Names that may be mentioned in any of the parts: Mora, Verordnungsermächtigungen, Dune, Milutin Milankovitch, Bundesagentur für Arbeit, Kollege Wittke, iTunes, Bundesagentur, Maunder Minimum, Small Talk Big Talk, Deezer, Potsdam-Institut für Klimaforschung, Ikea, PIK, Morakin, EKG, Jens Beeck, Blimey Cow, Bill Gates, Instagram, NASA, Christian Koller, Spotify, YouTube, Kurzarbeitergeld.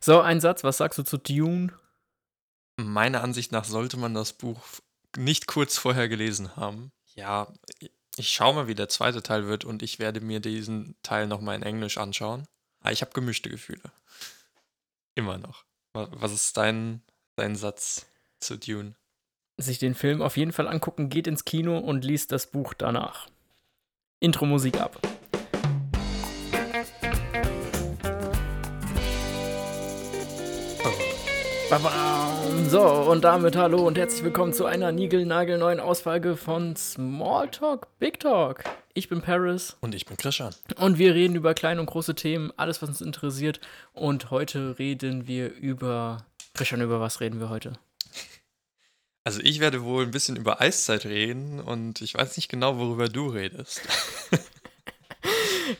So, ein Satz, was sagst du zu Dune? Meiner Ansicht nach sollte man das Buch nicht kurz vorher gelesen haben. Ja, ich schaue mal, wie der zweite Teil wird und ich werde mir diesen Teil nochmal in Englisch anschauen. Aber ich habe gemischte Gefühle. Immer noch. Was ist dein Satz zu Dune? Sich den Film auf jeden Fall angucken, geht ins Kino und liest das Buch danach. Intro-Musik ab. So, und damit hallo und herzlich willkommen zu einer niegelnagelneuen Ausfolge von Small Talk Big Talk. Ich bin Paris. Und ich bin Christian. Und wir reden über kleine und große Themen, alles, was uns interessiert. Und heute reden wir über... Christian, über was reden wir heute? Also ich werde wohl ein bisschen über Eiszeit reden und ich weiß nicht genau, worüber du redest.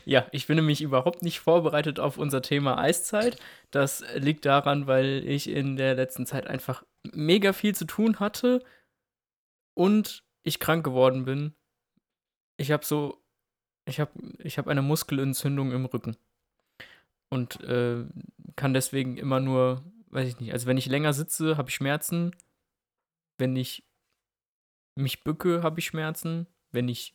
Ja, ich bin nämlich überhaupt nicht vorbereitet auf unser Thema Eiszeit. Das liegt daran, weil ich in der letzten Zeit einfach mega viel zu tun hatte und ich krank geworden bin. Ich habe eine Muskelentzündung im Rücken und kann deswegen immer nur, weiß ich nicht, also wenn ich länger sitze, habe ich Schmerzen. Wenn ich mich bücke, habe ich Schmerzen. Wenn ich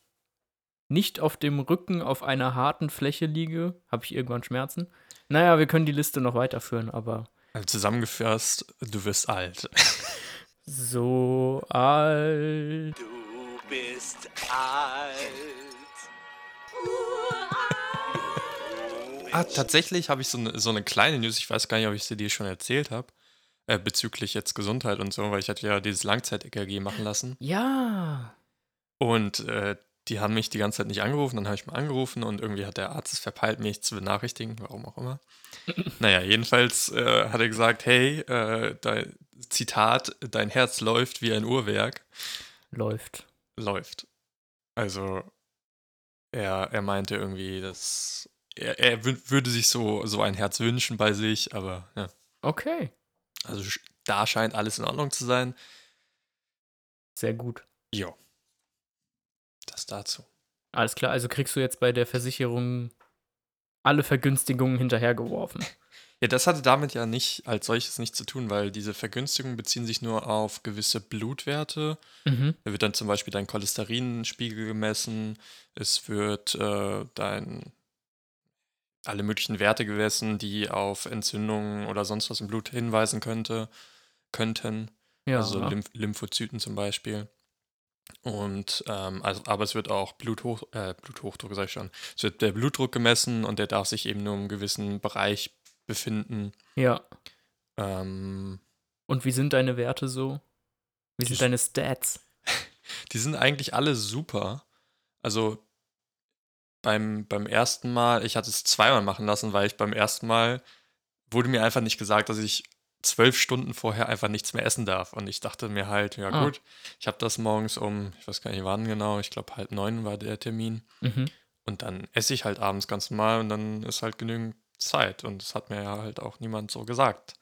nicht auf dem Rücken auf einer harten Fläche liege, habe ich irgendwann Schmerzen. Naja, wir können die Liste noch weiterführen, aber... Also zusammengefasst, du wirst alt. So alt. Du bist alt. Uralt. Ah, tatsächlich habe ich so eine kleine News, ich weiß gar nicht, ob ich sie dir schon erzählt habe, bezüglich jetzt Gesundheit und so, weil ich hatte ja dieses Langzeit-EKG machen lassen. Ja. Und die haben mich die ganze Zeit nicht angerufen, dann habe ich mal angerufen und irgendwie hat der Arzt es verpeilt, mich zu benachrichtigen, warum auch immer. Naja, jedenfalls hat er gesagt, hey, Zitat, dein Herz läuft wie ein Uhrwerk. Läuft. Also er meinte irgendwie, dass er würde sich so ein Herz wünschen bei sich, aber ja. Okay. Also da scheint alles in Ordnung zu sein. Sehr gut. Jo. Das dazu. Alles klar, also kriegst du jetzt bei der Versicherung alle Vergünstigungen hinterhergeworfen. Ja, das hatte damit ja nicht als solches nichts zu tun, weil diese Vergünstigungen beziehen sich nur auf gewisse Blutwerte. Mhm. Da wird dann zum Beispiel dein Cholesterinspiegel gemessen, es wird alle möglichen Werte gemessen, die auf Entzündungen oder sonst was im Blut hinweisen könnten. Ja, also Lymphozyten zum Beispiel. Und aber es wird auch Bluthochdruck, sag ich schon. Es wird der Blutdruck gemessen und der darf sich eben nur im gewissen Bereich befinden. Ja. Und wie sind deine Werte so? Wie sind deine Stats? Die sind eigentlich alle super. Also beim ersten Mal, ich hatte es zweimal machen lassen, weil ich beim ersten Mal wurde mir einfach nicht gesagt, dass ich 12 Stunden vorher einfach nichts mehr essen darf. Und ich dachte mir halt, ja gut, ich habe das morgens um, ich weiß gar nicht wann genau, ich glaube 8:30 war der Termin. Mhm. Und dann esse ich halt abends ganz normal und dann ist halt genügend Zeit. Und das hat mir ja halt auch niemand so gesagt,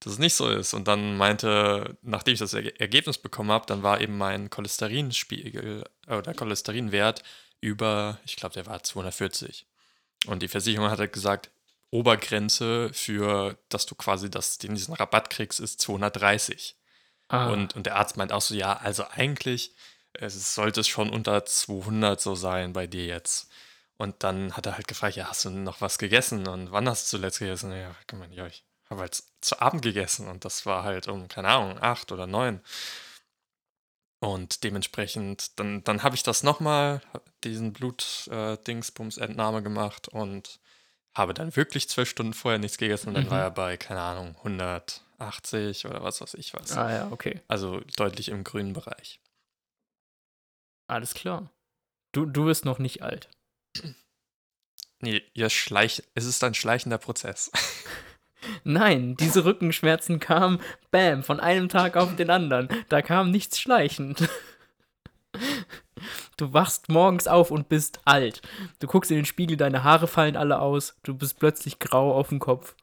dass es nicht so ist. Und dann meinte, nachdem ich das Ergebnis bekommen habe, dann war eben mein Cholesterinspiegel oder Cholesterinwert über, ich glaube, der war 240. Und die Versicherung hat halt gesagt, Obergrenze für, dass du quasi diesen Rabatt kriegst, ist 230. Ah. Und der Arzt meint auch so, ja, also eigentlich sollte es schon unter 200 so sein bei dir jetzt. Und dann hat er halt gefragt, ja, hast du noch was gegessen? Und wann hast du zuletzt gegessen? Ja, ich habe halt zu Abend gegessen und das war halt um, keine Ahnung, 8 oder 9. Und dementsprechend, dann habe ich das nochmal, diesen Blutdingsbums-Entnahme gemacht und habe dann wirklich 12 Stunden vorher nichts gegessen und dann war er bei, keine Ahnung, 180 oder was weiß ich was. Ah ja, okay. Also deutlich im grünen Bereich. Alles klar. Du bist noch nicht alt. Nee, es ist ein schleichender Prozess. Nein, diese Rückenschmerzen kamen, bam, von einem Tag auf den anderen. Da kam nichts schleichend. Du wachst morgens auf und bist alt. Du guckst in den Spiegel, deine Haare fallen alle aus. Du bist plötzlich grau auf dem Kopf.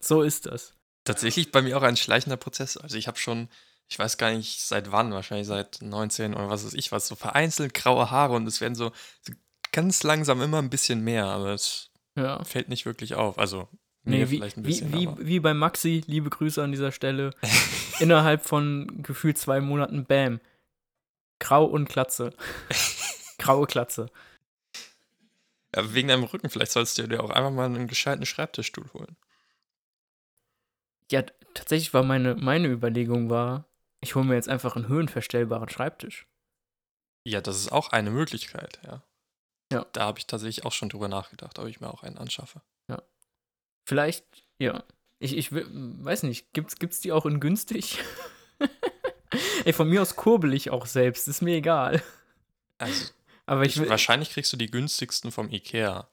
So ist das. Tatsächlich bei mir auch ein schleichender Prozess. Also ich habe schon, ich weiß gar nicht seit wann, wahrscheinlich seit 19 oder was weiß ich was, so vereinzelt graue Haare und es werden so ganz langsam immer ein bisschen mehr, aber es fällt nicht wirklich auf. Also Nee, wie bei Maxi, liebe Grüße an dieser Stelle, innerhalb von gefühlt 2 Monaten, bam, grau und Klatze. Graue Klatze. Ja, wegen deinem Rücken, vielleicht sollst du dir auch einfach mal einen gescheiten Schreibtischstuhl holen. Ja, tatsächlich war meine Überlegung ich hole mir jetzt einfach einen höhenverstellbaren Schreibtisch. Ja, das ist auch eine Möglichkeit, ja. Da habe ich tatsächlich auch schon drüber nachgedacht, ob ich mir auch einen anschaffe. Ja. Vielleicht, ja. Ich weiß nicht, gibt's die auch in günstig? Ey, von mir aus kurbel ich auch selbst, ist mir egal. Also, aber wahrscheinlich kriegst du die günstigsten vom Ikea.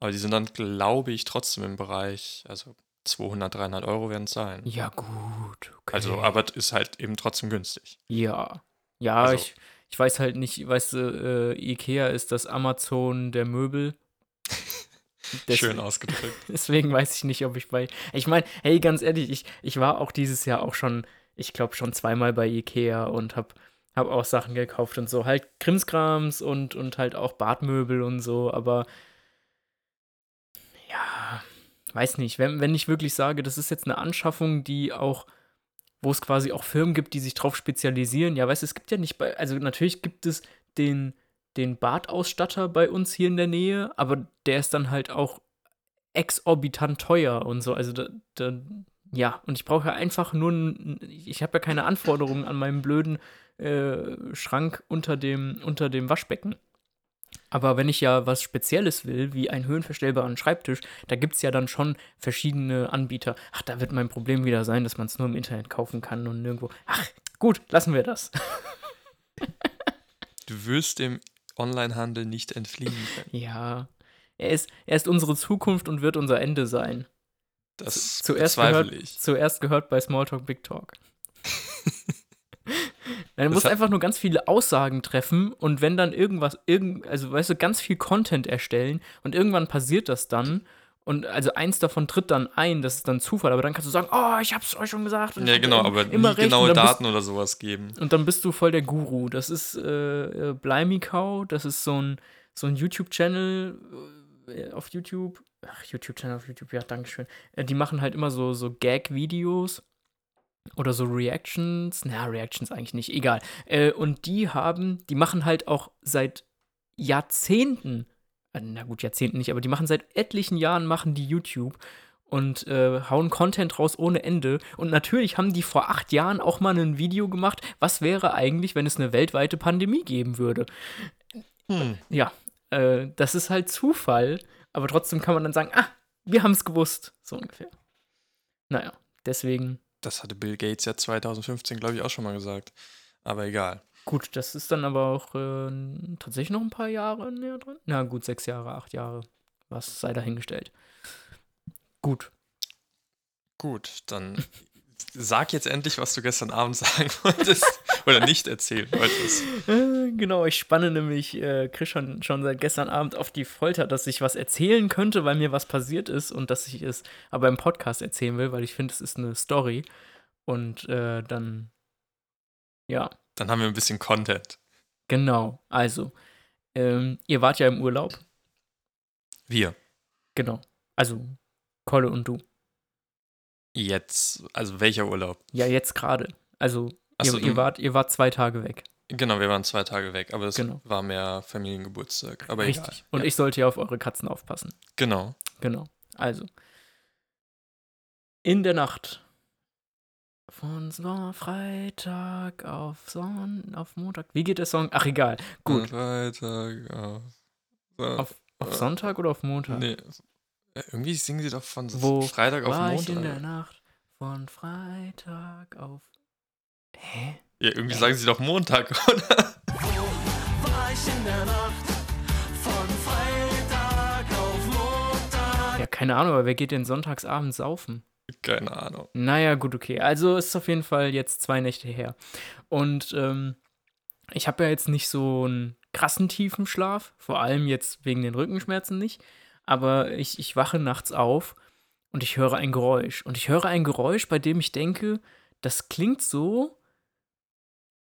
Aber die sind dann, glaube ich, trotzdem im Bereich, also 200, 300 Euro werden es sein. Ja, gut. Okay. Also, aber ist halt eben trotzdem günstig. Ja. Ja, also, ich weiß halt nicht, weißt du, Ikea ist das Amazon der Möbel. Schön ausgedrückt. Deswegen weiß ich nicht, ob ich ich meine, hey, ganz ehrlich, ich war auch dieses Jahr auch schon, ich glaube schon 2-mal bei Ikea und habe auch Sachen gekauft und so, halt Krimskrams und halt auch Badmöbel und so, aber ja, weiß nicht, wenn ich wirklich sage, das ist jetzt eine Anschaffung, die auch, wo es quasi auch Firmen gibt, die sich drauf spezialisieren, ja, weißt du, es gibt ja nicht, also natürlich gibt es den Badausstatter bei uns hier in der Nähe, aber der ist dann halt auch exorbitant teuer und so, also da ja, und ich brauche ja einfach nur, ich habe ja keine Anforderungen an meinem blöden Schrank unter dem Waschbecken. Aber wenn ich ja was Spezielles will, wie einen höhenverstellbaren Schreibtisch, da gibt es ja dann schon verschiedene Anbieter. Ach, da wird mein Problem wieder sein, dass man es nur im Internet kaufen kann und nirgendwo. Ach, gut, lassen wir das. Du wirst dem Onlinehandel nicht entfliehen können. Ja, er ist unsere Zukunft und wird unser Ende sein. Das bezweifle ich. Zuerst gehört bei Small Talk Big Talk. Man muss einfach nur ganz viele Aussagen treffen und wenn dann also weißt du, ganz viel Content erstellen und irgendwann passiert das dann und also eins davon tritt dann ein, das ist dann Zufall, aber dann kannst du sagen, oh, ich hab's euch schon gesagt. Und ja, genau, aber nie genaue Daten oder sowas geben. Und dann bist du voll der Guru. Das ist Blimey Cow, das ist so ein YouTube-Channel auf YouTube. Ach, YouTube-Channel auf YouTube, ja, dankeschön. Die machen halt immer so Gag-Videos. Oder so Reactions, Reactions eigentlich nicht, egal. Und die machen halt auch seit Jahrzehnten, na gut, Jahrzehnten nicht, aber die machen seit etlichen Jahren, machen die YouTube und hauen Content raus ohne Ende. Und natürlich haben die vor 8 Jahren auch mal ein Video gemacht, was wäre eigentlich, wenn es eine weltweite Pandemie geben würde. Ja, das ist halt Zufall, aber trotzdem kann man dann sagen, wir haben es gewusst, so ungefähr. Naja, deswegen... Das hatte Bill Gates ja 2015, glaube ich, auch schon mal gesagt. Aber egal. Gut, das ist dann aber auch tatsächlich noch ein paar Jahre näher dran. Na gut, 6 Jahre, 8 Jahre. Was sei dahingestellt. Gut, dann sag jetzt endlich, was du gestern Abend sagen wolltest. Oder nicht erzählen wolltest. Genau, ich spanne nämlich Chris schon seit gestern Abend auf die Folter, dass ich was erzählen könnte, weil mir was passiert ist und dass ich es aber im Podcast erzählen will, weil ich finde, es ist eine Story. Und dann, ja. Dann haben wir ein bisschen Content. Genau, also, ihr wart ja im Urlaub. Wir. Genau, also Kolle und du. Jetzt, also welcher Urlaub? Ja, jetzt gerade, also... Achso, ihr wart 2 Tage weg. Genau, wir waren 2 Tage weg, aber das war mehr Familiengeburtstag. Aber richtig. Egal. Und ich sollte ja auf eure Katzen aufpassen. Genau. Also, in der Nacht von Freitag auf Montag. Wie geht der Song? Ach, egal. Gut. Von Freitag auf Sonntag oder auf Montag? Nee. Irgendwie singen sie doch von Freitag auf Montag. Ich in der Nacht von Freitag auf Hä? Ja, irgendwie sagen sie doch Montag, oder? Wo war ich in der Nacht von Freitag auf Montag? Ja, keine Ahnung, aber wer geht denn sonntagsabends saufen? Keine Ahnung. Naja, gut, okay. Also ist auf jeden Fall jetzt 2 Nächte her. Und ich habe ja jetzt nicht so einen krassen tiefen Schlaf, vor allem jetzt wegen den Rückenschmerzen nicht, aber ich wache nachts auf und ich höre ein Geräusch. Und ich höre ein Geräusch, bei dem ich denke, das klingt so...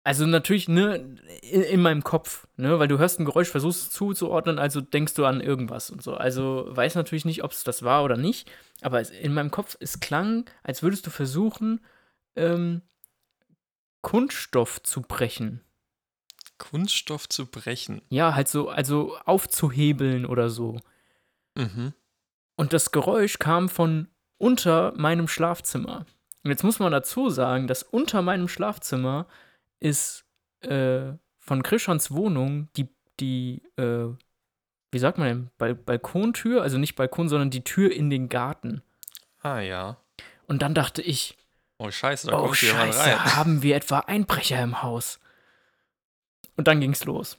Also natürlich, ne, in meinem Kopf, ne, weil du hörst ein Geräusch, versuchst es zuzuordnen, also denkst du an irgendwas und so. Also weiß natürlich nicht, ob es das war oder nicht, aber in meinem Kopf, es klang, als würdest du versuchen, Kunststoff zu brechen. Kunststoff zu brechen? Ja, halt so, also aufzuhebeln oder so. Mhm. Und das Geräusch kam von unter meinem Schlafzimmer. Und jetzt muss man dazu sagen, dass unter meinem Schlafzimmer ist von Krischans Wohnung die wie sagt man denn, Balkontür, also nicht Balkon, sondern die Tür in den Garten. Ah ja. Und dann dachte ich, oh scheiße, da kommt jemand rein. Haben wir etwa Einbrecher im Haus? Und dann ging's los.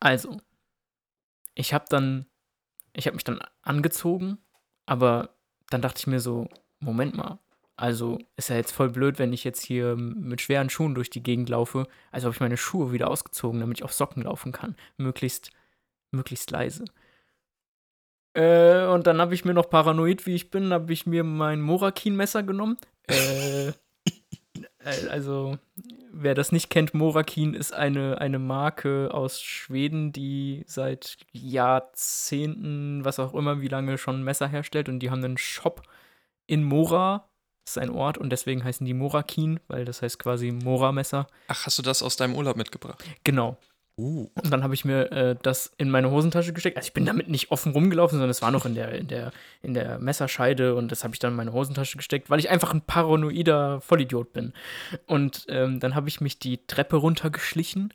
Also, ich habe mich dann angezogen, aber dann dachte ich mir so, Moment mal. Also ist ja jetzt voll blöd, wenn ich jetzt hier mit schweren Schuhen durch die Gegend laufe. Also habe ich meine Schuhe wieder ausgezogen, damit ich auf Socken laufen kann. Möglichst leise. Und dann habe ich mir noch paranoid, wie ich bin, habe ich mir mein Morakin-Messer genommen. Also wer das nicht kennt, Morakin ist eine Marke aus Schweden, die seit Jahrzehnten, was auch immer, wie lange schon Messer herstellt. Und die haben einen Shop in Mora. Das ist ein Ort und deswegen heißen die Morakin, weil das heißt quasi Mora-Messer. Ach, hast du das aus deinem Urlaub mitgebracht? Genau. Und dann habe ich mir das in meine Hosentasche gesteckt. Also ich bin damit nicht offen rumgelaufen, sondern es war noch in der Messerscheide und das habe ich dann in meine Hosentasche gesteckt, weil ich einfach ein paranoider Vollidiot bin. Und dann habe ich mich die Treppe runtergeschlichen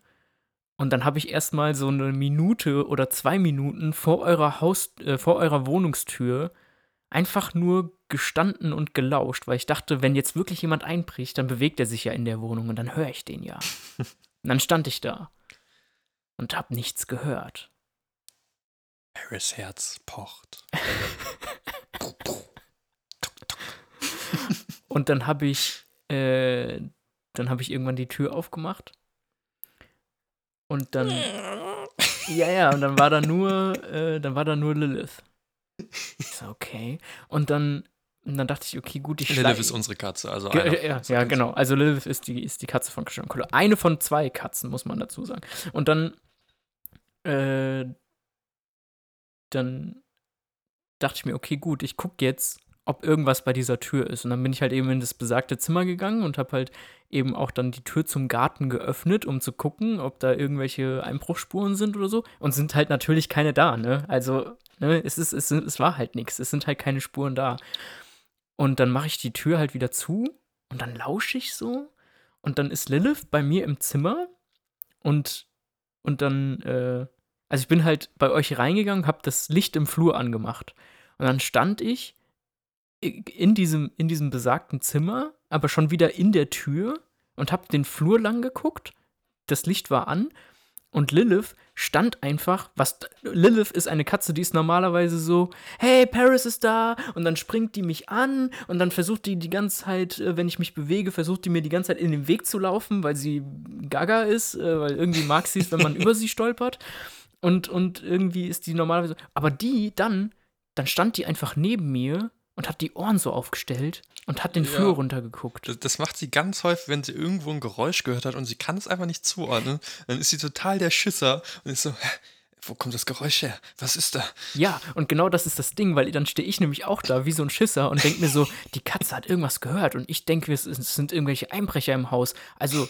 und dann habe ich erstmal so eine Minute oder 2 Minuten vor eurer Wohnungstür einfach nur gestanden und gelauscht, weil ich dachte, wenn jetzt wirklich jemand einbricht, dann bewegt er sich ja in der Wohnung und dann höre ich den ja. Und dann stand ich da und habe nichts gehört. Harris Herz pocht. Und dann habe ich irgendwann die Tür aufgemacht und dann und dann war da nur Lilith. Ich so, okay. Und dann dachte ich, okay, gut, ich schleiche. Lilith ist unsere Katze, also ja, genau. Also Lilith ist die Katze von Christian Koller. Eine von 2 Katzen, muss man dazu sagen. Und dann dachte ich mir, okay, gut, ich gucke jetzt, ob irgendwas bei dieser Tür ist. Und dann bin ich halt eben in das besagte Zimmer gegangen und habe halt eben auch dann die Tür zum Garten geöffnet, um zu gucken, ob da irgendwelche Einbruchsspuren sind oder so. Und sind halt natürlich keine da, ne? Also es war halt nichts. Es sind halt keine Spuren da. Und dann mache ich die Tür halt wieder zu und dann lausche ich so. Und dann ist Lilith bei mir im Zimmer und dann, also ich bin halt bei euch reingegangen, habe das Licht im Flur angemacht. Und dann stand ich in diesem besagten Zimmer, aber schon wieder in der Tür und habe den Flur lang geguckt. Das Licht war an. Und Lilith stand einfach, Lilith ist eine Katze, die ist normalerweise so, hey, Paris ist da, und dann springt die mich an und dann versucht die ganze Zeit, wenn ich mich bewege, versucht die mir die ganze Zeit in den Weg zu laufen, weil sie gaga ist, weil irgendwie mag sie es, wenn man über sie stolpert und irgendwie ist die normalerweise, aber die dann stand die einfach neben mir und hat die Ohren so aufgestellt und hat den Flur runtergeguckt. Das macht sie ganz häufig, wenn sie irgendwo ein Geräusch gehört hat und sie kann es einfach nicht zuordnen. Dann ist sie total der Schisser und ist so, wo kommt das Geräusch her? Was ist da? Ja, und genau das ist das Ding, weil dann stehe ich nämlich auch da wie so ein Schisser und denke mir so, die Katze hat irgendwas gehört und ich denke, es sind irgendwelche Einbrecher im Haus. Also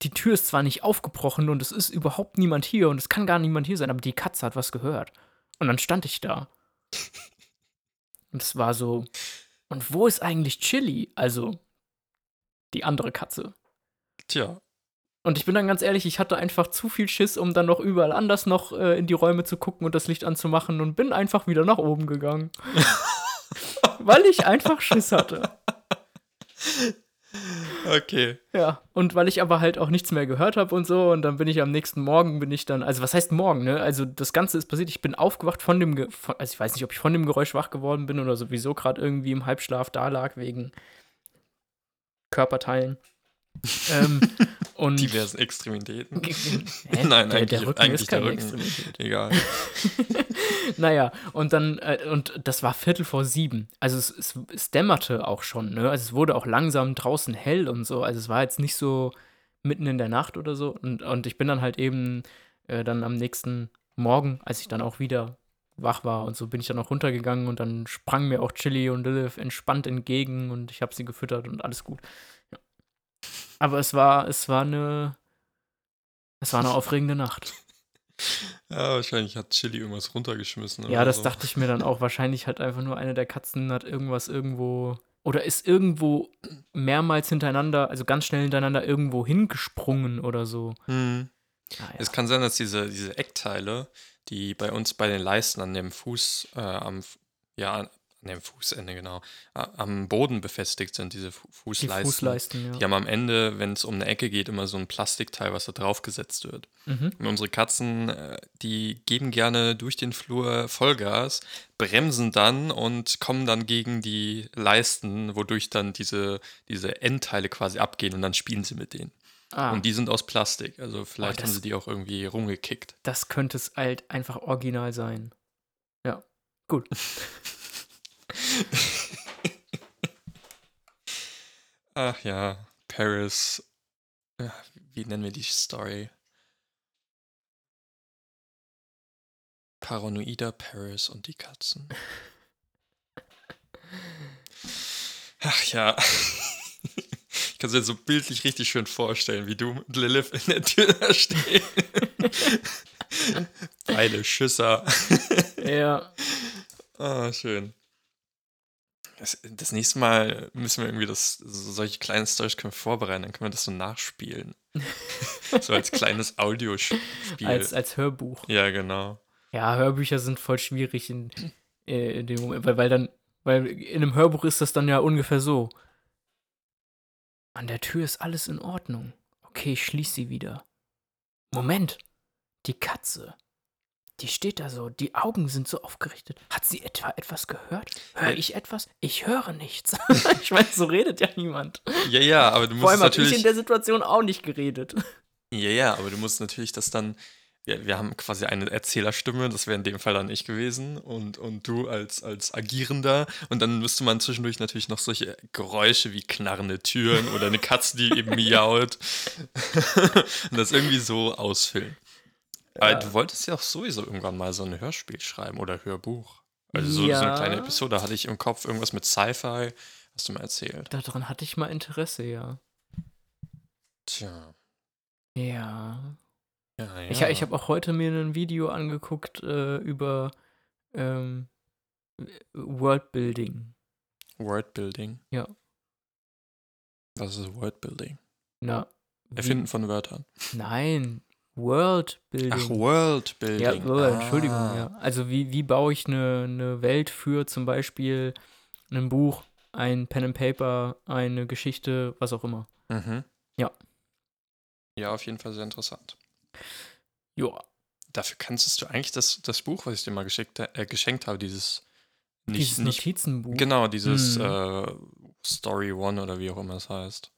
die Tür ist zwar nicht aufgebrochen und es ist überhaupt niemand hier und es kann gar niemand hier sein, aber die Katze hat was gehört. Und dann stand ich da. Und es war so, und wo ist eigentlich Chili? Also, die andere Katze. Tja. Und ich bin dann ganz ehrlich, ich hatte einfach zu viel Schiss, um dann noch überall anders noch in die Räume zu gucken und das Licht anzumachen und bin einfach wieder nach oben gegangen. Weil ich einfach Schiss hatte. Okay. Ja, und weil ich aber halt auch nichts mehr gehört habe und so und dann bin ich am nächsten Morgen, also was heißt morgen, ne? Also das Ganze ist passiert, ich bin aufgewacht also ich weiß nicht, ob ich von dem Geräusch wach geworden bin oder sowieso gerade irgendwie im Halbschlaf da lag wegen Körperteilen. Und diversen Extremitäten. Nein, der Rücken. Extremität. Egal. Naja, und das war 7:15. Also es dämmerte auch schon, ne? Also es wurde auch langsam draußen hell und so. Also es war jetzt nicht so mitten in der Nacht oder so. Und ich bin dann halt eben dann am nächsten Morgen, als ich dann auch wieder wach war und so, bin ich dann auch runtergegangen und dann sprang mir auch Chili und Lilith entspannt entgegen und ich habe sie gefüttert und alles gut. Ja. Aber es war eine aufregende Nacht. Ja, wahrscheinlich hat Chili irgendwas runtergeschmissen. Ja, das dachte ich mir dann auch. Wahrscheinlich hat einfach nur eine der Katzen hat irgendwas irgendwo oder ist irgendwo mehrmals hintereinander, also ganz schnell hintereinander irgendwo hingesprungen oder so. Hm. Ah, ja. Es kann sein, dass diese Eckteile, die bei uns bei den Leisten an dem Fuß, an dem Fußende, genau, am Boden befestigt sind, diese Fußleisten. Die Fußleisten, ja. Die haben am Ende, wenn es um eine Ecke geht, immer so ein Plastikteil, was da draufgesetzt wird. Mhm. Und unsere Katzen, die geben gerne durch den Flur Vollgas, bremsen dann und kommen dann gegen die Leisten, wodurch dann diese Endteile quasi abgehen und dann spielen sie mit denen. Ah. Und die sind aus Plastik, also vielleicht haben sie die auch irgendwie rumgekickt. Das könnte es halt einfach original sein. Ja, gut. Ach ja, Paris. Wie nennen wir die Story? Paranoider Paris und die Katzen. Ach ja. Ich kann es mir so bildlich richtig schön vorstellen, wie du und Lilith in der Tür stehen. Beide Schisser. Ja. Ah, oh, schön. Das nächste Mal müssen wir irgendwie solche kleinen Storys können wir vorbereiten, dann können wir das so nachspielen. So als kleines Audiospiel. Als Hörbuch. Ja, genau. Ja, Hörbücher sind voll schwierig in dem Moment, weil in einem Hörbuch ist das dann ja ungefähr so. An der Tür ist alles in Ordnung. Okay, ich schließe sie wieder. Moment, die Katze. Die steht da so, die Augen sind so aufgerichtet. Hat sie etwa etwas gehört? Höre ich etwas? Ich höre nichts. Ich meine, so redet ja niemand. Ja, ja, aber du musst natürlich... Vor allem habe ich in der Situation auch nicht geredet. Ja, ja, aber du musst natürlich das dann... Wir haben quasi eine Erzählerstimme, das wäre in dem Fall dann ich gewesen und du als Agierender und dann müsste man zwischendurch natürlich noch solche Geräusche wie knarrende Türen oder eine Katze, die eben miaut und das irgendwie so ausfüllen. Ja. Aber du wolltest ja auch sowieso irgendwann mal so ein Hörspiel schreiben oder Hörbuch. Also so eine kleine Episode, hatte ich im Kopf irgendwas mit Sci-Fi, hast du mal erzählt. Daran hatte ich mal Interesse, ja. Tja. Ja... Ja. Ich habe auch heute mir ein Video angeguckt über Worldbuilding. Worldbuilding? Ja. Was ist Worldbuilding? Na. Erfinden von Wörtern. Nein, Worldbuilding. Ach, Worldbuilding. Ja, Entschuldigung, ja. Also wie baue ich eine Welt für zum Beispiel ein Buch, ein Pen and Paper, eine Geschichte, was auch immer. Mhm. Ja. Ja, auf jeden Fall sehr interessant. Ja. Dafür kannst du eigentlich das Buch, was ich dir mal geschenkt habe, dieses Notizenbuch. Genau, dieses Story One oder wie auch immer es heißt.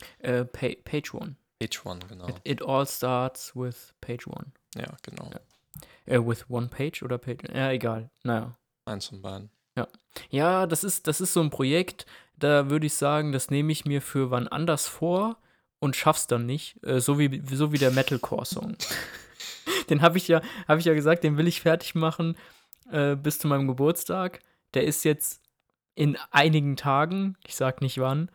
Page One. Page One, genau. It all starts with Page One. Ja, genau. Ja. With one page oder Page? Ja, egal. Naja. Eins von beiden. Ja. Ja, das ist so ein Projekt, da würde ich sagen, das nehme ich mir für wann anders vor. Und schaff's dann nicht, so wie der Metalcore-Song. Den hab ich ja gesagt, den will ich fertig machen bis zu meinem Geburtstag. Der ist jetzt in einigen Tagen, ich sag nicht wann,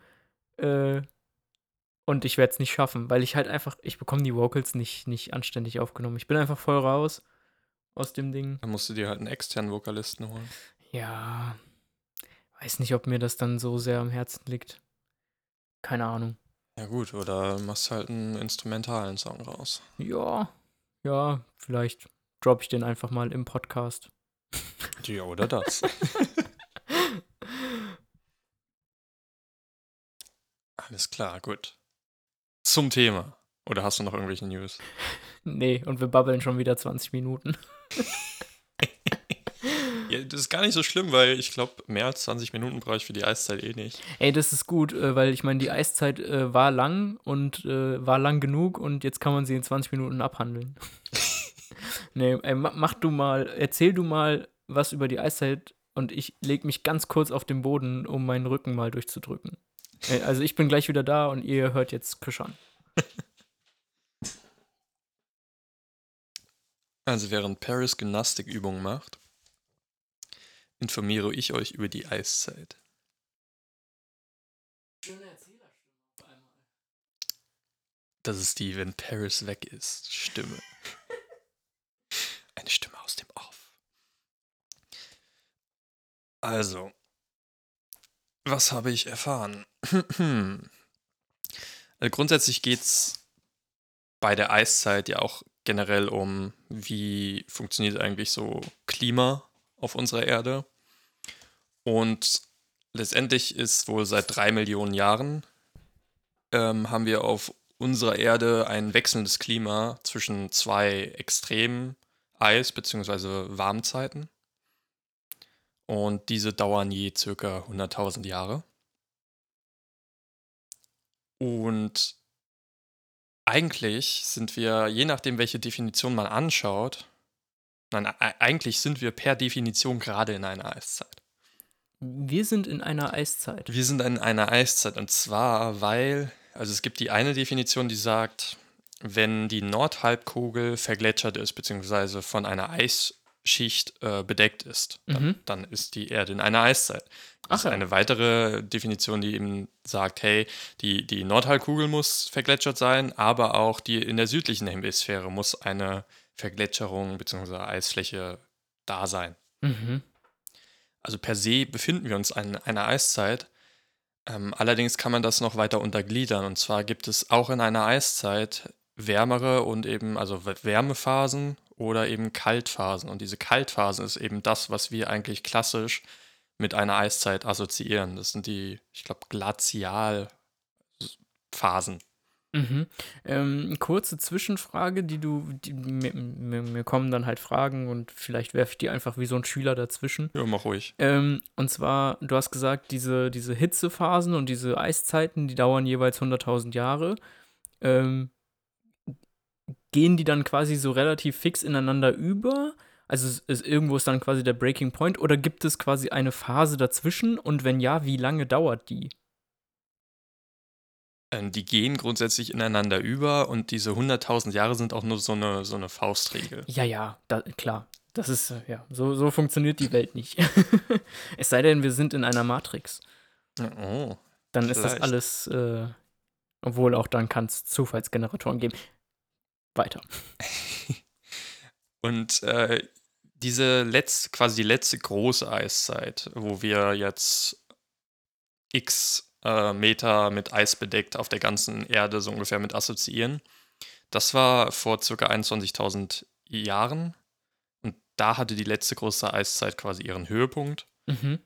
und ich werde es nicht schaffen, weil ich halt einfach, ich bekomme die Vocals nicht anständig aufgenommen. Ich bin einfach voll raus aus dem Ding. Dann musst du dir halt einen externen Vokalisten holen. Ja, weiß nicht, ob mir das dann so sehr am Herzen liegt. Keine Ahnung. Ja gut, oder machst halt einen instrumentalen Song raus. Ja, vielleicht droppe ich den einfach mal im Podcast. Ja, oder das. Alles klar, gut. Zum Thema. Oder hast du noch irgendwelche News? Nee, und wir babbeln schon wieder 20 Minuten. Ja, das ist gar nicht so schlimm, weil ich glaube, mehr als 20 Minuten brauche ich für die Eiszeit eh nicht. Ey, das ist gut, weil ich meine, die Eiszeit war lang und war lang genug und jetzt kann man sie in 20 Minuten abhandeln. Nee, ey, erzähl du mal was über die Eiszeit und ich lege mich ganz kurz auf den Boden, um meinen Rücken mal durchzudrücken. Ey, also ich bin gleich wieder da und ihr hört jetzt Küschern. Also während Paris Gymnastikübungen macht, informiere ich euch über die Eiszeit. Das ist die, wenn Paris weg ist, Stimme. Eine Stimme aus dem Off. Also, was habe ich erfahren? Also grundsätzlich geht es bei der Eiszeit ja auch generell um, wie funktioniert eigentlich so Klima auf unserer Erde. Und letztendlich ist wohl seit 3 Millionen Jahren haben wir auf unserer Erde ein wechselndes Klima zwischen 2 extremen Eis- bzw. Warmzeiten. Und diese dauern je ca. 100.000 Jahre. Und eigentlich sind wir, je nachdem welche Definition man anschaut, eigentlich sind wir per Definition gerade in einer Eiszeit. Wir sind in einer Eiszeit. Wir sind in einer Eiszeit und zwar, weil, also es gibt die eine Definition, die sagt, wenn die Nordhalbkugel vergletschert ist, beziehungsweise von einer Eisschicht bedeckt ist, dann ist die Erde in einer Eiszeit. Das ist eine weitere Definition, die eben sagt, hey, die Nordhalbkugel muss vergletschert sein, aber auch die in der südlichen Hemisphäre muss eine Vergletscherung bzw. Eisfläche da sein. Mhm. Also per se befinden wir uns in einer Eiszeit. Allerdings kann man das noch weiter untergliedern. Und zwar gibt es auch in einer Eiszeit wärmere und eben, also Wärmephasen oder eben Kaltphasen. Und diese Kaltphasen ist eben das, was wir eigentlich klassisch mit einer Eiszeit assoziieren. Das sind die, ich glaube, Glazialphasen. Mhm. Kurze Zwischenfrage, mir kommen dann halt Fragen und vielleicht werfe ich die einfach wie so ein Schüler dazwischen. Ja, mach ruhig. Und zwar, du hast gesagt, diese Hitzephasen und diese Eiszeiten, die dauern jeweils 100.000 Jahre. Gehen die dann quasi so relativ fix ineinander über? Also irgendwo ist dann quasi der Breaking Point oder gibt es quasi eine Phase dazwischen und wenn ja, wie lange dauert die? Die gehen grundsätzlich ineinander über und diese 100.000 Jahre sind auch nur so eine Faustregel. Ja, klar. Das ist, ja, so funktioniert die Welt nicht. Es sei denn, wir sind in einer Matrix. Oh, dann vielleicht. Ist das alles, obwohl auch dann kann es Zufallsgeneratoren geben. Weiter. Und quasi die letzte große Eiszeit, wo wir jetzt x Meter mit Eis bedeckt auf der ganzen Erde so ungefähr mit assoziieren. Das war vor ca. 21.000 Jahren und da hatte die letzte große Eiszeit quasi ihren Höhepunkt. Mhm.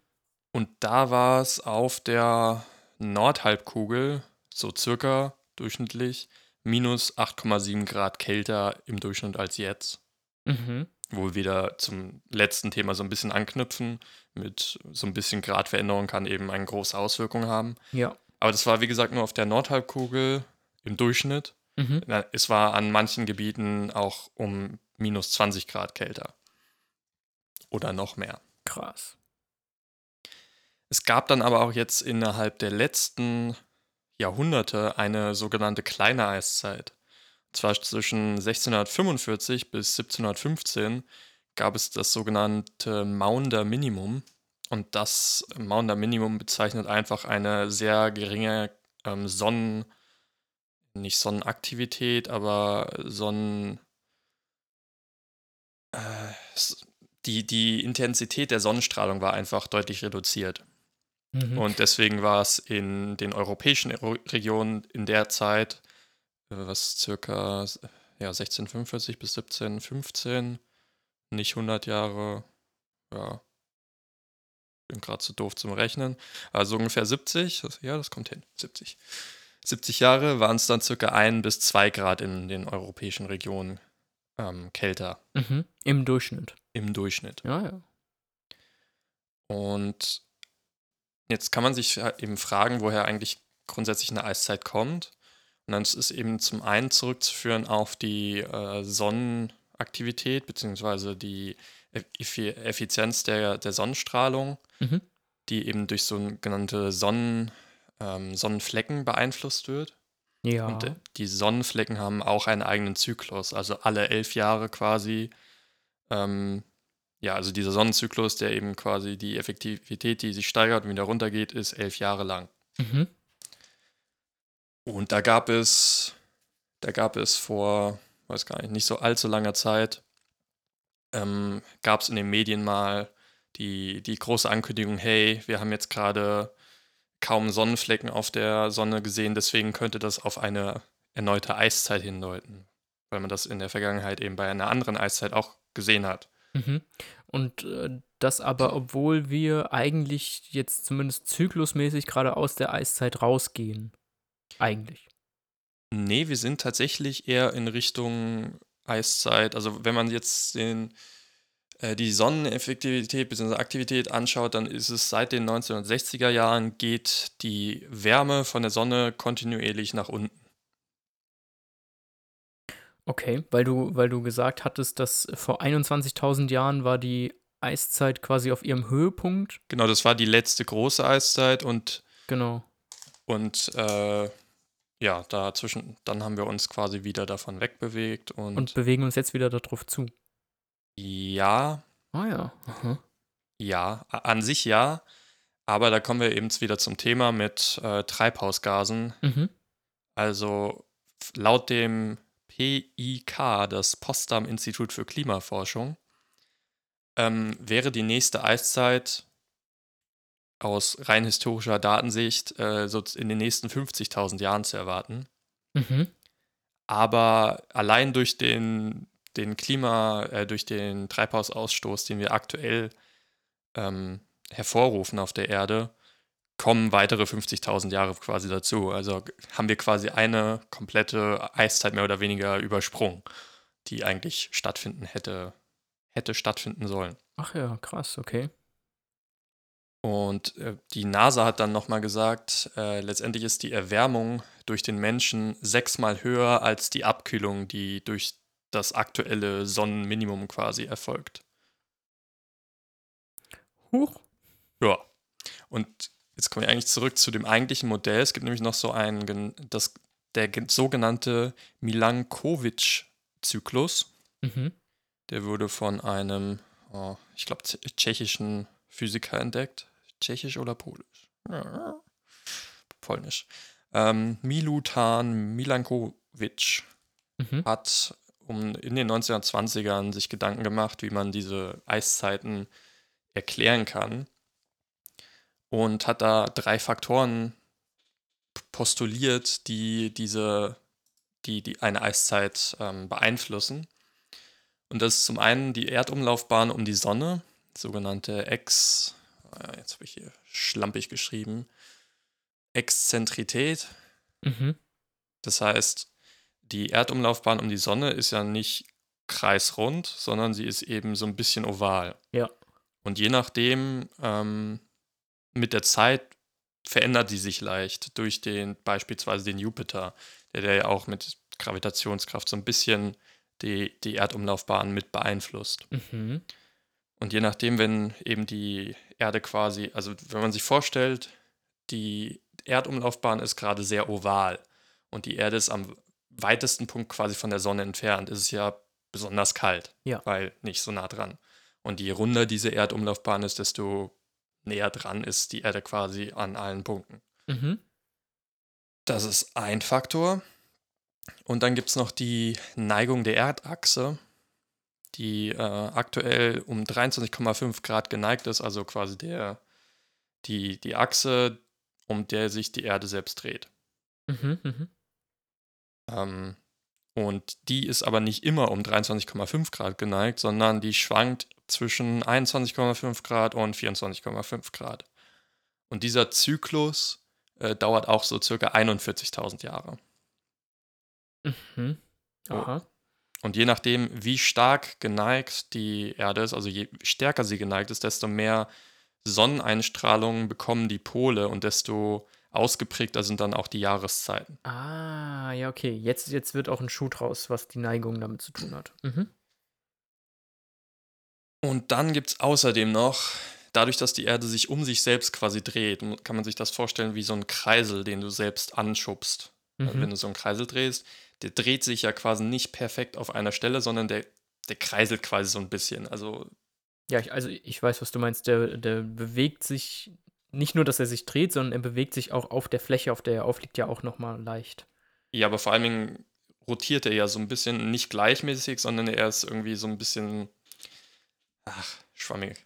Und da war es auf der Nordhalbkugel so circa durchschnittlich minus 8,7 Grad kälter im Durchschnitt als jetzt. Mhm. Wo wir wieder zum letzten Thema so ein bisschen anknüpfen, mit so ein bisschen Gradveränderung kann eben eine große Auswirkung haben. Ja. Aber das war, wie gesagt, nur auf der Nordhalbkugel im Durchschnitt. Mhm. Es war an manchen Gebieten auch um minus 20 Grad kälter. Oder noch mehr. Krass. Es gab dann aber auch jetzt innerhalb der letzten Jahrhunderte eine sogenannte kleine Eiszeit. Zwar zwischen 1645 bis 1715 gab es das sogenannte Maunder Minimum. Und das Maunder Minimum bezeichnet einfach eine sehr geringe Sonnenaktivität, aber die Intensität der Sonnenstrahlung war einfach deutlich reduziert. Mhm. Und deswegen war es in den europäischen Regionen in der Zeit, was circa 1645 bis 1715, nicht 100 Jahre, ja, bin gerade zu doof zum Rechnen, also ungefähr 70, das kommt hin, 70. 70 Jahre waren es dann circa 1 bis 2 Grad in den europäischen Regionen kälter. Mhm. Im Durchschnitt. Im Durchschnitt. Ja. Und jetzt kann man sich eben fragen, woher eigentlich grundsätzlich eine Eiszeit kommt. Und dann ist es eben zum einen zurückzuführen auf die Sonnenaktivität beziehungsweise die Effizienz der Sonnenstrahlung, die eben durch sogenannte Sonnenflecken beeinflusst wird. Ja. Und die Sonnenflecken haben auch einen eigenen Zyklus. Also alle 11 Jahre quasi Ja, also dieser Sonnenzyklus, der eben quasi die Effektivität, die sich steigert und wieder runtergeht, ist 11 Jahre lang. Mhm. Und da gab es vor, weiß gar nicht, nicht so allzu langer Zeit, gab es in den Medien mal die große Ankündigung, hey, wir haben jetzt gerade kaum Sonnenflecken auf der Sonne gesehen, deswegen könnte das auf eine erneute Eiszeit hindeuten, weil man das in der Vergangenheit eben bei einer anderen Eiszeit auch gesehen hat. Mhm. Und das aber, obwohl wir eigentlich jetzt zumindest zyklusmäßig gerade aus der Eiszeit rausgehen, eigentlich. Nee, wir sind tatsächlich eher in Richtung Eiszeit. Also wenn man jetzt die Sonneneffektivität bzw. Aktivität anschaut, dann ist es seit den 1960er Jahren geht die Wärme von der Sonne kontinuierlich nach unten. Okay, weil du gesagt hattest, dass vor 21.000 Jahren war die Eiszeit quasi auf ihrem Höhepunkt. Genau, das war die letzte große Eiszeit und genau. Und ja, dazwischen, dann haben wir uns quasi wieder davon wegbewegt. Und bewegen uns jetzt wieder darauf zu. Ja. Ah ja. Aha. Ja, an sich ja. Aber da kommen wir eben wieder zum Thema mit Treibhausgasen. Mhm. Also laut dem PIK, das Potsdam-Institut für Klimaforschung, wäre die nächste Eiszeit aus rein historischer Datensicht so in den nächsten 50.000 Jahren zu erwarten. Mhm. Aber allein durch durch den Treibhausausstoß, den wir aktuell hervorrufen auf der Erde, kommen weitere 50.000 Jahre quasi dazu. Also haben wir quasi eine komplette Eiszeit mehr oder weniger übersprungen, die eigentlich hätte stattfinden sollen. Ach ja, krass, okay. Und die NASA hat dann nochmal gesagt, letztendlich ist die Erwärmung durch den Menschen 6-mal höher als die Abkühlung, die durch das aktuelle Sonnenminimum quasi erfolgt. Huch. Ja. Und jetzt kommen wir eigentlich zurück zu dem eigentlichen Modell. Es gibt nämlich noch so einen, der sogenannte Milankovitch-Zyklus. Mhm. Der wurde von einem, ich glaube, tschechischen Physiker entdeckt. Tschechisch oder Polisch? Ja. Polnisch. Milutin Milankovitch hat in den 1920ern sich Gedanken gemacht, wie man diese Eiszeiten erklären kann, und hat da 3 Faktoren postuliert, die eine Eiszeit beeinflussen. Und das ist zum einen die Erdumlaufbahn um die Sonne, sogenannte jetzt habe ich hier schlampig geschrieben, Exzentrität. Mhm. Das heißt, die Erdumlaufbahn um die Sonne ist ja nicht kreisrund, sondern sie ist eben so ein bisschen oval. Ja. Und je nachdem, mit der Zeit verändert sie sich leicht durch beispielsweise den Jupiter, der ja auch mit Gravitationskraft so ein bisschen die Erdumlaufbahn mit beeinflusst. Mhm. Und je nachdem, wenn eben die Erde quasi, also wenn man sich vorstellt, die Erdumlaufbahn ist gerade sehr oval und die Erde ist am weitesten Punkt quasi von der Sonne entfernt, ist es ja besonders kalt, ja, weil nicht so nah dran. Und je runder diese Erdumlaufbahn ist, desto näher dran ist die Erde quasi an allen Punkten. Mhm. Das ist ein Faktor. Und dann gibt es noch die Neigung der Erdachse, die aktuell um 23,5 Grad geneigt ist, also quasi die Achse, um der sich die Erde selbst dreht. Mhm, mhm. Und die ist aber nicht immer um 23,5 Grad geneigt, sondern die schwankt zwischen 21,5 Grad und 24,5 Grad. Und dieser Zyklus dauert auch so circa 41.000 Jahre. Mhm. Aha. Oh. Und je nachdem, wie stark geneigt die Erde ist, also je stärker sie geneigt ist, desto mehr Sonneneinstrahlung bekommen die Pole und desto ausgeprägter sind dann auch die Jahreszeiten. Ah, ja, okay. Jetzt wird auch ein Schuh draus, was die Neigung damit zu tun hat. Mhm. Und dann gibt es außerdem noch, dadurch, dass die Erde sich um sich selbst quasi dreht, kann man sich das vorstellen wie so ein Kreisel, den du selbst anschubst. Mhm. Also wenn du so einen Kreisel drehst, der dreht sich ja quasi nicht perfekt auf einer Stelle, sondern der der kreiselt quasi so ein bisschen. Also ja, ich weiß, was du meinst. Der bewegt sich, nicht nur, dass er sich dreht, sondern er bewegt sich auch auf der Fläche, auf der er aufliegt, ja auch nochmal leicht. Ja, aber vor allen Dingen rotiert er ja so ein bisschen nicht gleichmäßig, sondern er ist irgendwie so ein bisschen, schwammig.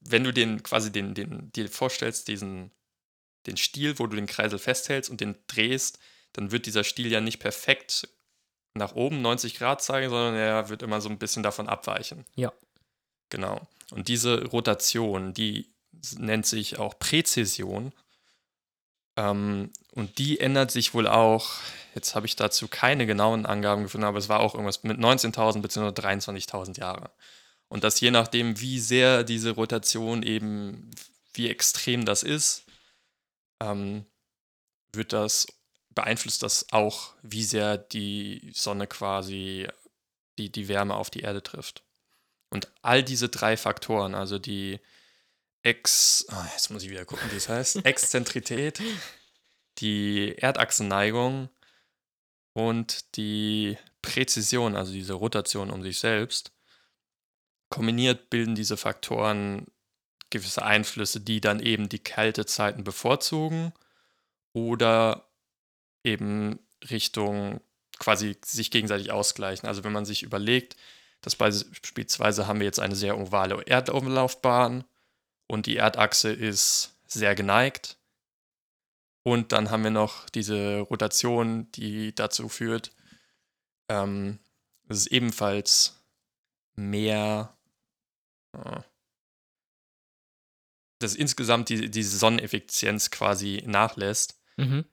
Wenn du dir vorstellst, den Stiel, wo du den Kreisel festhältst und den drehst, dann wird dieser Stiel ja nicht perfekt nach oben 90 Grad zeigen, sondern er wird immer so ein bisschen davon abweichen. Ja. Genau. Und diese Rotation, die nennt sich auch Präzision. Und die ändert sich wohl auch, jetzt habe ich dazu keine genauen Angaben gefunden, aber es war auch irgendwas mit 19.000 bzw. 23.000 Jahre. Und das je nachdem, wie sehr diese Rotation eben, wie extrem das ist, beeinflusst das auch, wie sehr die Sonne quasi die Wärme auf die Erde trifft. Und all diese drei Faktoren, also die jetzt muss ich wieder gucken, wie es heißt, Exzentrität, die Erdachsenneigung und die Präzision, also diese Rotation um sich selbst, kombiniert bilden diese Faktoren gewisse Einflüsse, die dann eben die Kältezeiten bevorzugen oder eben Richtung quasi sich gegenseitig ausgleichen. Also wenn man sich überlegt, dass beispielsweise haben wir jetzt eine sehr ovale Erdumlaufbahn und die Erdachse ist sehr geneigt und dann haben wir noch diese Rotation, die dazu führt, dass es ebenfalls mehr... dass insgesamt die Sonneneffizienz quasi nachlässt. Mhm.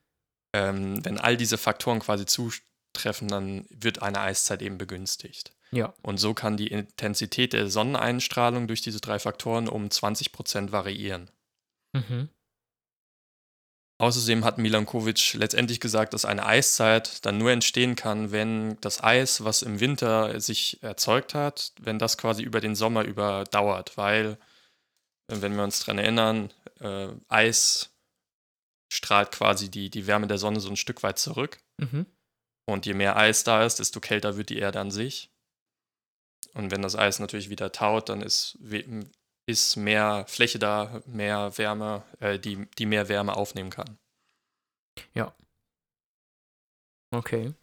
Wenn all diese Faktoren quasi zutreffen, dann wird eine Eiszeit eben begünstigt. Ja. Und so kann die Intensität der Sonneneinstrahlung durch diese drei Faktoren um 20% variieren. Mhm. Außerdem hat Milankovitch letztendlich gesagt, dass eine Eiszeit dann nur entstehen kann, wenn das Eis, was im Winter sich erzeugt hat, wenn das quasi über den Sommer überdauert, weil... Wenn wir uns daran erinnern, Eis strahlt quasi die Wärme der Sonne so ein Stück weit zurück. Mhm. Und je mehr Eis da ist, desto kälter wird die Erde an sich. Und wenn das Eis natürlich wieder taut, dann ist mehr Fläche da, mehr Wärme, die mehr Wärme aufnehmen kann. Ja. Okay.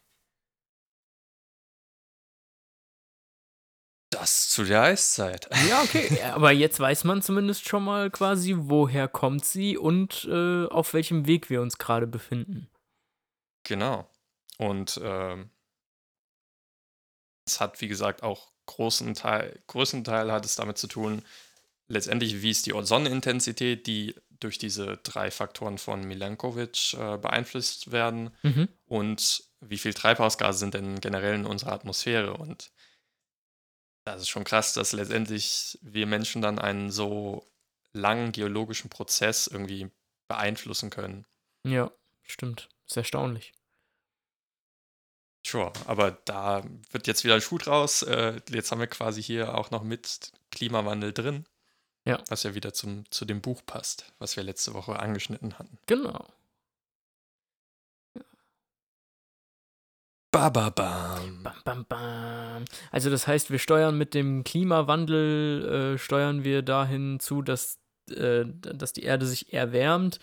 Das zu der Eiszeit. Ja, okay. Aber jetzt weiß man zumindest schon mal quasi, woher kommt sie und auf welchem Weg wir uns gerade befinden. Genau. Und es hat, wie gesagt, auch größten Teil hat es damit zu tun, letztendlich, wie ist die Sonnenintensität, die durch diese drei Faktoren von Milankovitch beeinflusst werden, mhm, und wie viel Treibhausgase sind denn generell in unserer Atmosphäre. Und das ist schon krass, dass letztendlich wir Menschen dann einen so langen geologischen Prozess irgendwie beeinflussen können. Ja, stimmt. Ist erstaunlich. Sure, aber da wird jetzt wieder ein Schuh draus. Jetzt haben wir quasi hier auch noch mit Klimawandel drin. Ja. Was ja wieder zu dem Buch passt, was wir letzte Woche angeschnitten hatten. Genau. Bababam. Bam, bam, bam. Also das heißt, wir steuern mit dem Klimawandel, steuern wir dahin zu, dass die Erde sich erwärmt.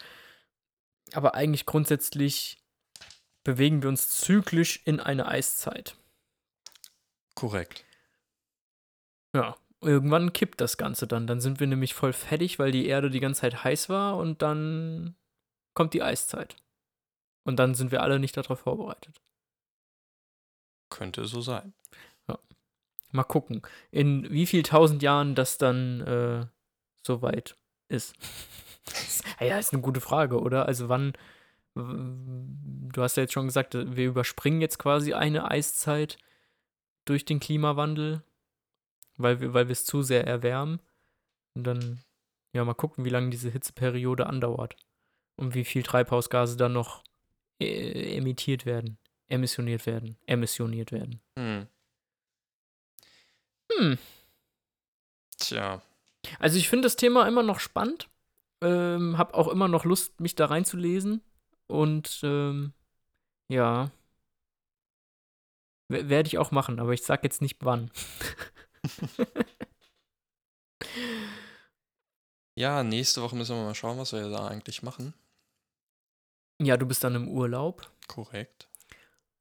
Aber eigentlich grundsätzlich bewegen wir uns zyklisch in eine Eiszeit. Korrekt. Ja, irgendwann kippt das Ganze dann. Dann sind wir nämlich voll fertig, weil die Erde die ganze Zeit heiß war und dann kommt die Eiszeit. Und dann sind wir alle nicht darauf vorbereitet. Könnte so sein. Ja. Mal gucken, in wie viel 1000 Jahren das dann soweit ist. Ja, ist eine gute Frage, oder? Also wann, du hast ja jetzt schon gesagt, wir überspringen jetzt quasi eine Eiszeit durch den Klimawandel, weil wir es zu sehr erwärmen. Und dann, ja, mal gucken, wie lange diese Hitzeperiode andauert und wie viel Treibhausgase dann noch emissioniert werden. Tja. Also ich finde das Thema immer noch spannend. Hab auch immer noch Lust, mich da reinzulesen. Und ja. Werde ich auch machen, aber ich sag jetzt nicht wann. Ja, nächste Woche müssen wir mal schauen, was wir da eigentlich machen. Ja, du bist dann im Urlaub. Korrekt.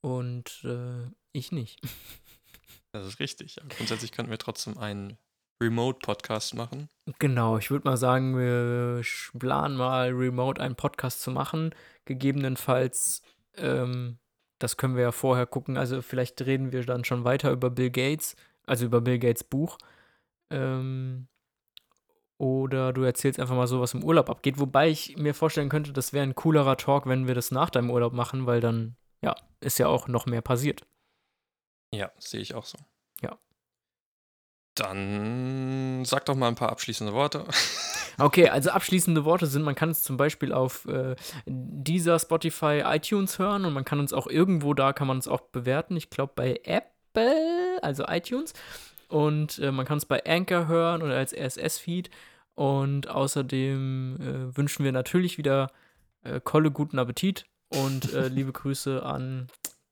Und ich nicht. Das ist richtig. Aber grundsätzlich könnten wir trotzdem einen Remote-Podcast machen. Genau, ich würde mal sagen, wir planen mal remote einen Podcast zu machen. Gegebenenfalls, das können wir ja vorher gucken, also vielleicht reden wir dann schon weiter über Bill Gates, also über Bill Gates Buch. Oder du erzählst einfach mal so, was im Urlaub abgeht. Wobei ich mir vorstellen könnte, das wäre ein coolerer Talk, wenn wir das nach deinem Urlaub machen, weil dann, ja, ist ja auch noch mehr passiert. Ja, sehe ich auch so. Ja. Dann sag doch mal ein paar abschließende Worte. Okay, also abschließende Worte sind, man kann es zum Beispiel auf Deezer, Spotify, iTunes hören und man kann uns auch irgendwo, da kann man uns auch bewerten. Ich glaube bei Apple, also iTunes. Und man kann es bei Anchor hören oder als RSS-Feed. Und außerdem wünschen wir natürlich wieder Kolle guten Appetit und liebe Grüße an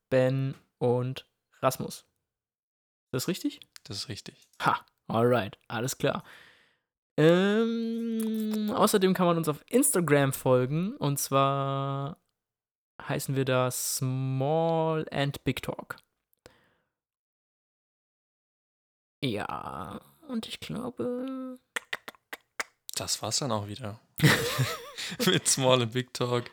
Ben und Rasmus. Ist das richtig? Das ist richtig. Ha, alright, alles klar. Außerdem kann man uns auf Instagram folgen und zwar heißen wir da Small and Big Talk. Ja, und ich glaube... Das war's dann auch wieder. Mit Small and Big Talk.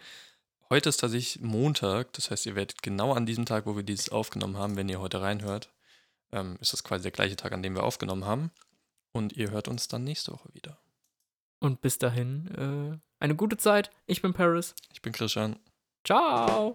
Heute ist tatsächlich Montag, das heißt, ihr werdet genau an diesem Tag, wo wir dieses aufgenommen haben, wenn ihr heute reinhört, ist das quasi der gleiche Tag, an dem wir aufgenommen haben. Und ihr hört uns dann nächste Woche wieder. Und bis dahin, eine gute Zeit. Ich bin Paris. Ich bin Christian. Ciao.